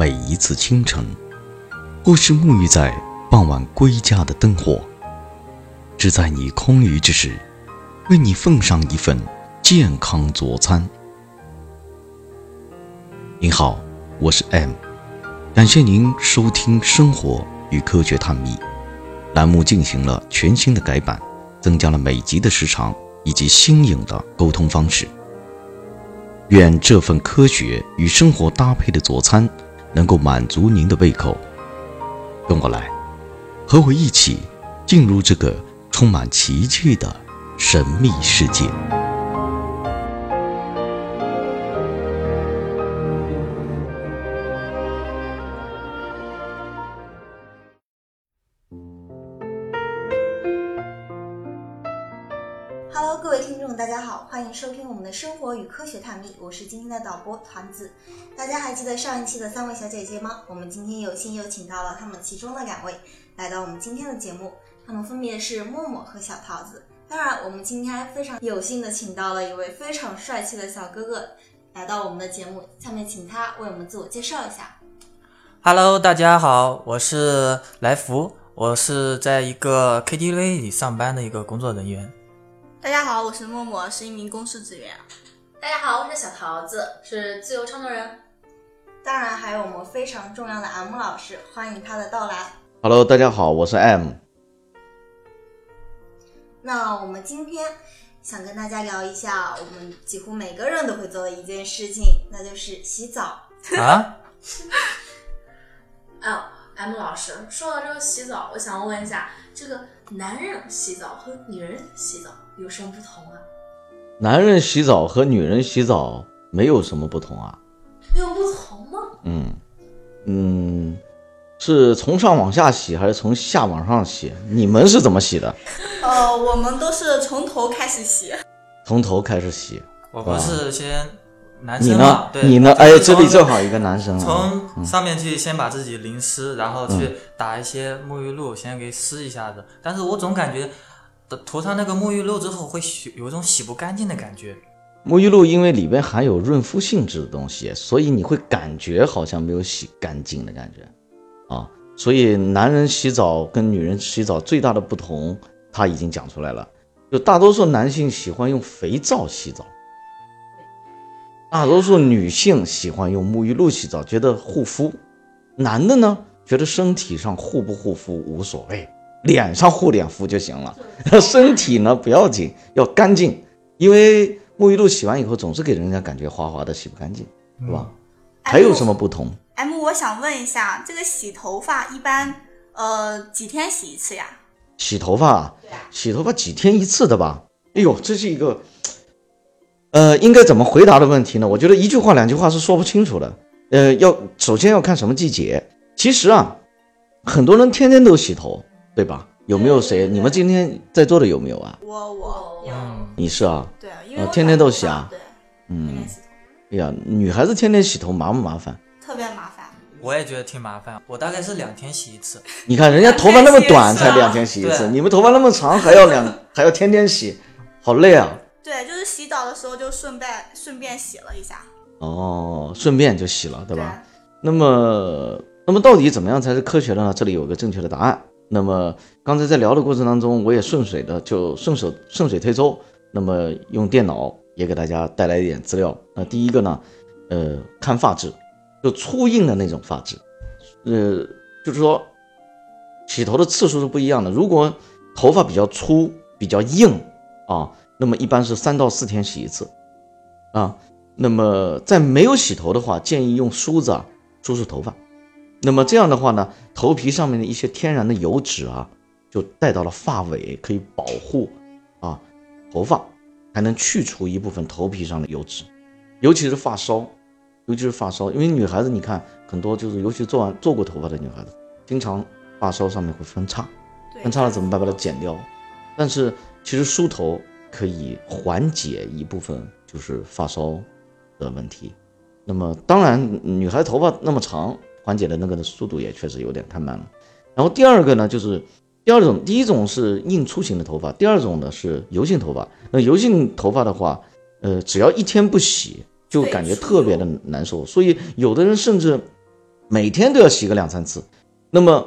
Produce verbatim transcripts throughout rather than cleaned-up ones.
每一次清晨，或是沐浴在傍晚归家的灯火，只在你空余之时，为你奉上一份健康佐餐。您好，我是 M， 感谢您收听《生活与科学探秘》栏目，进行了全新的改版，增加了每集的时长以及新颖的沟通方式。愿这份科学与生活搭配的佐餐能够满足您的胃口。跟我来，和我一起进入这个充满奇迹的神秘世界。Hello， 各位听众，大家好，欢迎收听我们的《生活与科学探秘》，我是今天的导播团子。大家还记得上一期的三位小姐姐吗？我们今天有幸又请到了她们其中的两位来到我们今天的节目，她们分别是默默和小桃子。当然，我们今天非常有幸的请到了一位非常帅气的小哥哥来到我们的节目，下面请他为我们自我介绍一下。Hello， 大家好，我是来福，我是在一个 K T V 里上班的一个工作人员。大家好，我是默默，是一名公司职员。大家好，我是小桃子，是自由创作人。当然还有我们非常重要的 M 老师，欢迎他的到来。Hello， 大家好，我是 M。那我们今天想跟大家聊一下我们几乎每个人都会做的一件事情，那就是洗澡。啊？哦 ，M 老师，说到这个洗澡，我想问一下，这个男人洗澡和女人洗澡有什么不同啊？男人洗澡和女人洗澡没有什么不同啊？没有不同吗？嗯嗯，是从上往下洗还是从下往上洗？你们是怎么洗的？呃，我们都是从头开始洗。从头开始洗。我不是先男生嘛？你呢？你呢？哎，这里正好一个男生。从上面去先把自己淋湿，然后去打一些沐浴露，先给湿一下子。但是我总感觉涂上那个沐浴露之后会有一种洗不干净的感觉。沐浴露因为里边含有润肤性质的东西，所以你会感觉好像没有洗干净的感觉啊。所以男人洗澡跟女人洗澡最大的不同他已经讲出来了，就大多数男性喜欢用肥皂洗澡，大多数女性喜欢用沐浴露洗澡，觉得护肤。男的呢，觉得身体上护不护肤无所谓，脸上护脸敷就行了，身体呢不要紧，要干净，因为沐浴露洗完以后总是给人家感觉滑滑的，洗不干净，是吧？嗯、还有什么不同 ？M， 我想问一下，这个洗头发一般呃几天洗一次呀？洗头发，洗头发几天一次的吧？哎呦，这是一个呃应该怎么回答的问题呢？我觉得一句话两句话是说不清楚的，呃，要首先要看什么季节。其实啊，很多人天天都洗头。对吧？有没有谁？你们今天在座的有没有啊？我我有。你是啊？对啊，因为我天天都洗啊。对，嗯。哎呀，女孩子天天洗头麻不麻烦？特别麻烦。我也觉得挺麻烦。我大概是两天洗一次。你看人家头发那么短，才两天洗一次，你们头发那么长，还要两还要天天洗，好累啊。对，就是洗澡的时候就顺便顺便洗了一下。哦，顺便就洗了，对吧？那么那么到底怎么样才是科学的呢？这里有个正确的答案。那么刚才在聊的过程当中，我也顺水的就顺手顺水推舟，那么用电脑也给大家带来一点资料。那第一个呢，呃，看发质，就粗硬的那种发质，呃，就是说洗头的次数是不一样的。如果头发比较粗、比较硬啊，那么一般是三到四天洗一次啊。那么在没有洗头的话，建议用梳子啊梳梳头发。那么这样的话呢，头皮上面的一些天然的油脂啊，就带到了发尾，可以保护啊头发，还能去除一部分头皮上的油脂，尤其是发梢，尤其是发梢，因为女孩子你看很多就是，尤其做完做过头发的女孩子，经常发梢上面会分叉，分叉了怎么办？把它剪掉。但是其实梳头可以缓解一部分就是发梢的问题。那么当然，女孩头发那么长。缓解的那个的速度也确实有点太慢了。然后第二个呢，就是第二种，第一种是硬粗型的头发，第二种呢是油性头发。那油性头发的话，呃，只要一天不洗，就感觉特别的难受。所以有的人甚至每天都要洗个两三次。那么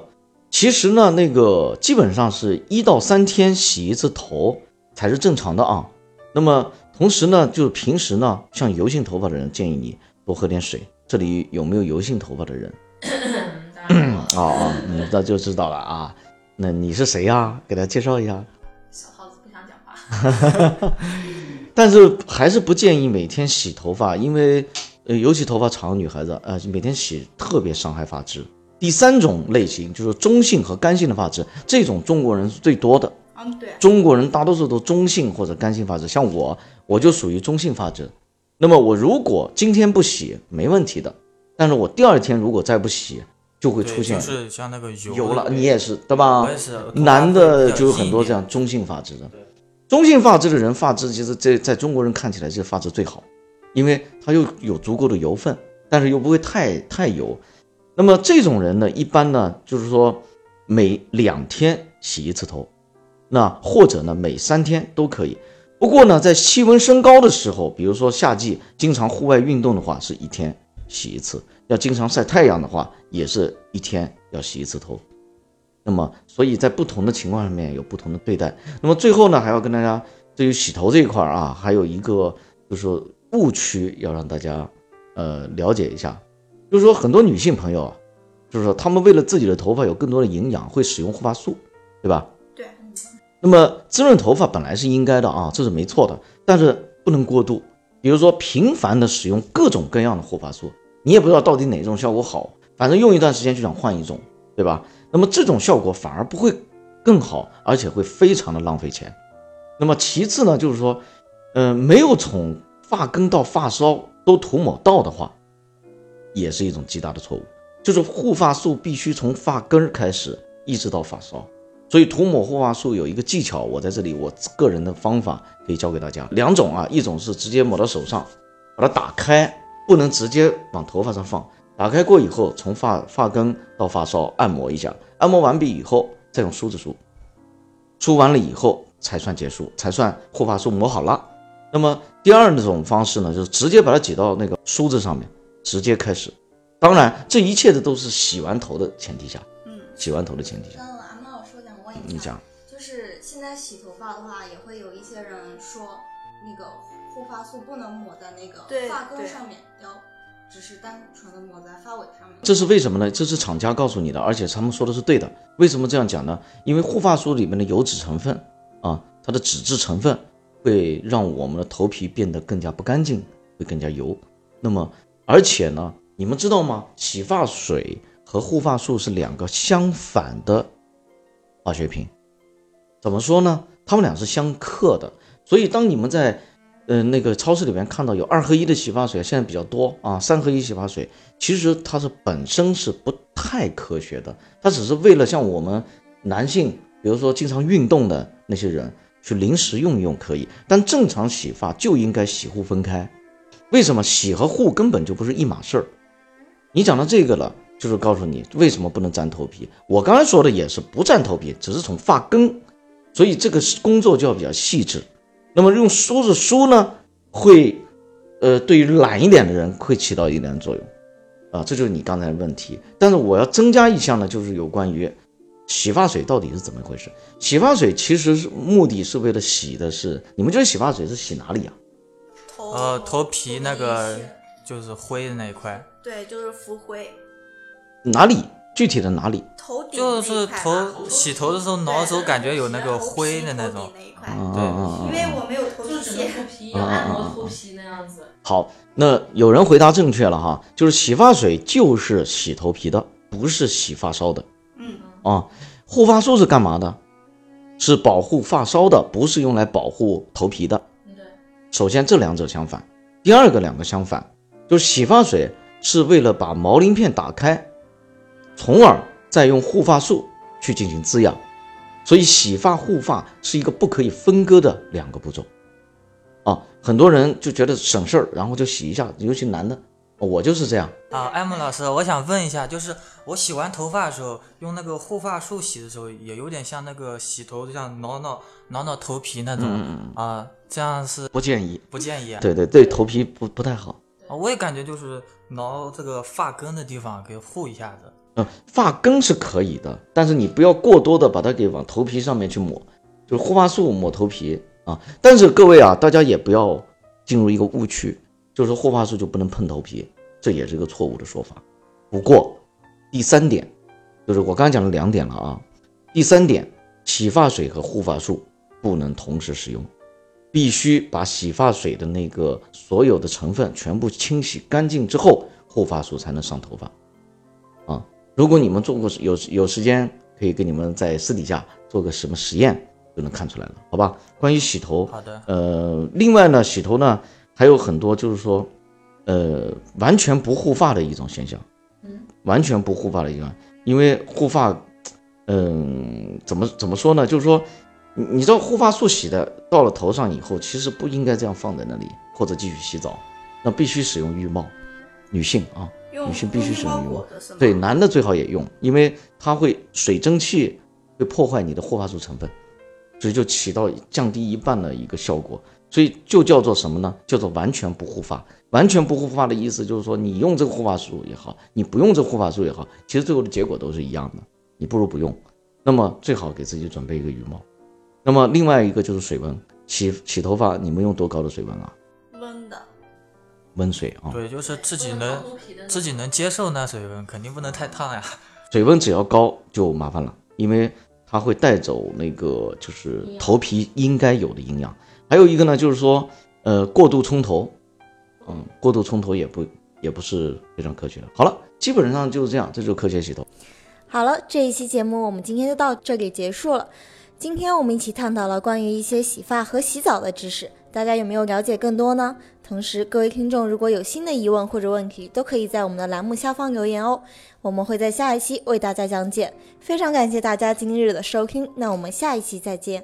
其实呢，那个基本上是一到三天洗一次头才是正常的啊。那么同时呢，就是平时呢，像油性头发的人建议你多喝点水。这里有没有油性头发的人？哦哦，你这就知道了啊。那你是谁啊？给他介绍一下。小耗子不想讲话。但是还是不建议每天洗头发，因为呃，尤其头发长的女孩子，呃，每天洗特别伤害发质。第三种类型就是中性和干性的发质，这种中国人是最多的。嗯，对。中国人大多数都中性或者干性发质，像我，我就属于中性发质。那么我如果今天不洗，没问题的。但是我第二天如果再不洗，就会出现就是像那个油油了，你也是对吧？我也是。男的就有很多这样中性发质的。中性发质的人，发质其实在在中国人看起来是发质最好，因为他又有足够的油分，但是又不会太太油。那么这种人呢，一般呢就是说每两天洗一次头，那或者呢每三天都可以。不过呢，在气温升高的时候，比如说夏季经常户外运动的话，是一天洗一次；要经常晒太阳的话，也是一天要洗一次头。那么所以在不同的情况上面有不同的对待。那么最后呢，还要跟大家对于洗头这一块啊，还有一个就是误区要让大家呃了解一下，就是说很多女性朋友啊，就是说她们为了自己的头发有更多的营养，会使用护发素，对吧？对。那么滋润头发本来是应该的啊，这是没错的，但是不能过度，比如说频繁的使用各种各样的护发素，你也不知道到底哪种效果好，反正用一段时间就想换一种，对吧？那么这种效果反而不会更好，而且会非常的浪费钱。那么其次呢，就是说，呃，没有从发根到发梢都涂抹到的话，也是一种极大的错误。就是护发素必须从发根开始，一直到发梢。所以涂抹护发素有一个技巧，我在这里我个人的方法可以教给大家。两种啊，一种是直接抹到手上，把它打开，不能直接往头发上放。打开过以后，从发发根到发梢按摩一下，按摩完毕以后再用梳子梳，梳完了以后才算结束，才算护发素抹好了。那么第二种方式呢，就是直接把它挤到那个梳子上面，直接开始。当然，这一切的都是洗完头的前提下，嗯，洗完头的前提下。嗯，阿妈，我说想问一下，你讲，就是现在洗头发的话，也会有一些人说那个护发素不能抹在那个发根上面，要。只是单纯的抹在发尾上面，这是为什么呢？这是厂家告诉你的，而且他们说的是对的。为什么这样讲呢？因为护发素里面的油脂成分啊，它的脂质成分会让我们的头皮变得更加不干净，会更加油。那么，而且呢，你们知道吗？洗发水和护发素是两个相反的化学品。怎么说呢？它们俩是相克的。所以当你们在嗯、呃，那个超市里面看到有二合一的洗发水，现在比较多啊，三合一洗发水，其实它是本身是不太科学的，它只是为了像我们男性，比如说经常运动的那些人去临时用一用可以，但正常洗发就应该洗护分开。为什么洗和护根本就不是一码事儿？你讲到这个了，就是告诉你为什么不能沾头皮。我刚才说的也是不沾头皮，只是从发根，所以这个工作就要比较细致。那么用梳子梳呢，会，呃，对于懒一点的人会起到一定的作用，啊，这就是你刚才的问题。但是我要增加一项呢，就是有关于洗发水到底是怎么回事。洗发水其实是目的是为了洗的是，你们觉得洗发水是洗哪里呀？头，呃，头皮那个就是灰的那一块。对，就是浮灰。哪里？具体的哪里？头顶就是头洗头的时候挠的时候感觉有那个灰的那种，对，因为我没有头皮，有按摩头皮那样子。好，那有人回答正确了哈，就是洗发水就是洗头皮的，不是洗发梢的。嗯啊，护发素是干嘛的？是保护发梢的，不是用来保护头皮的。对，首先这两者相反，第二个两个相反，就是洗发水是为了把毛鳞片打开。从而再用护发素去进行滋养，所以洗发护发是一个不可以分割的两个步骤啊。很多人就觉得省事儿，然后就洗一下，尤其男的，我就是这样啊。艾姆老师，我想问一下，就是我洗完头发的时候用那个护发素洗的时候，也有点像那个洗头这样挠挠挠挠头皮那种、嗯、啊，这样是不建议，不建议、啊。对对对，头皮不不太好。我也感觉就是挠这个发根的地方给护一下子。嗯，发根是可以的，但是你不要过多的把它给往头皮上面去抹，就是护发素抹头皮啊。但是各位啊，大家也不要进入一个误区，就是护发素就不能碰头皮，这也是一个错误的说法。不过第三点就是我刚才讲了两点了啊，第三点，洗发水和护发素不能同时使用，必须把洗发水的那个所有的成分全部清洗干净之后，护发素才能上头发啊。如果你们做过，有有时间可以跟你们在私底下做个什么实验就能看出来了，好吧？关于洗头，好的。呃，另外呢，洗头呢还有很多就是说，呃，完全不护发的一种现象，嗯，完全不护发的一种，因为护发，嗯、呃，怎么怎么说呢？就是说，你你知道护发素洗的到了头上以后，其实不应该这样放在那里，或者继续洗澡，那必须使用浴帽，女性啊。女性必须使用浴帽，对，男的最好也用，因为它会水蒸气会破坏你的护发素成分，所以就起到降低一半的一个效果，所以就叫做什么呢？叫做完全不护发。完全不护发的意思就是说，你用这个护发素也好，你不用这个护发素也好，其实最后的结果都是一样的，你不如不用。那么最好给自己准备一个浴帽。那么另外一个就是水温，洗洗头发你们用多高的水温啊？温的。温水啊，对，就是自己能自己能接受那水温，肯定不能太烫呀。水温只要高就麻烦了，因为它会带走那个就是头皮应该有的营养。还有一个呢，就是说，呃，过度冲头，嗯，过度冲头也不也不是非常科学的。好了，基本上就是这样，这就是科学洗头。好了，这一期节目我们今天就到这里结束了。今天我们一起探讨了关于一些洗发和洗澡的知识，大家有没有了解更多呢？同时各位听众如果有新的疑问或者问题，都可以在我们的栏目下方留言哦，我们会在下一期为大家讲解。非常感谢大家今日的收听，那我们下一期再见。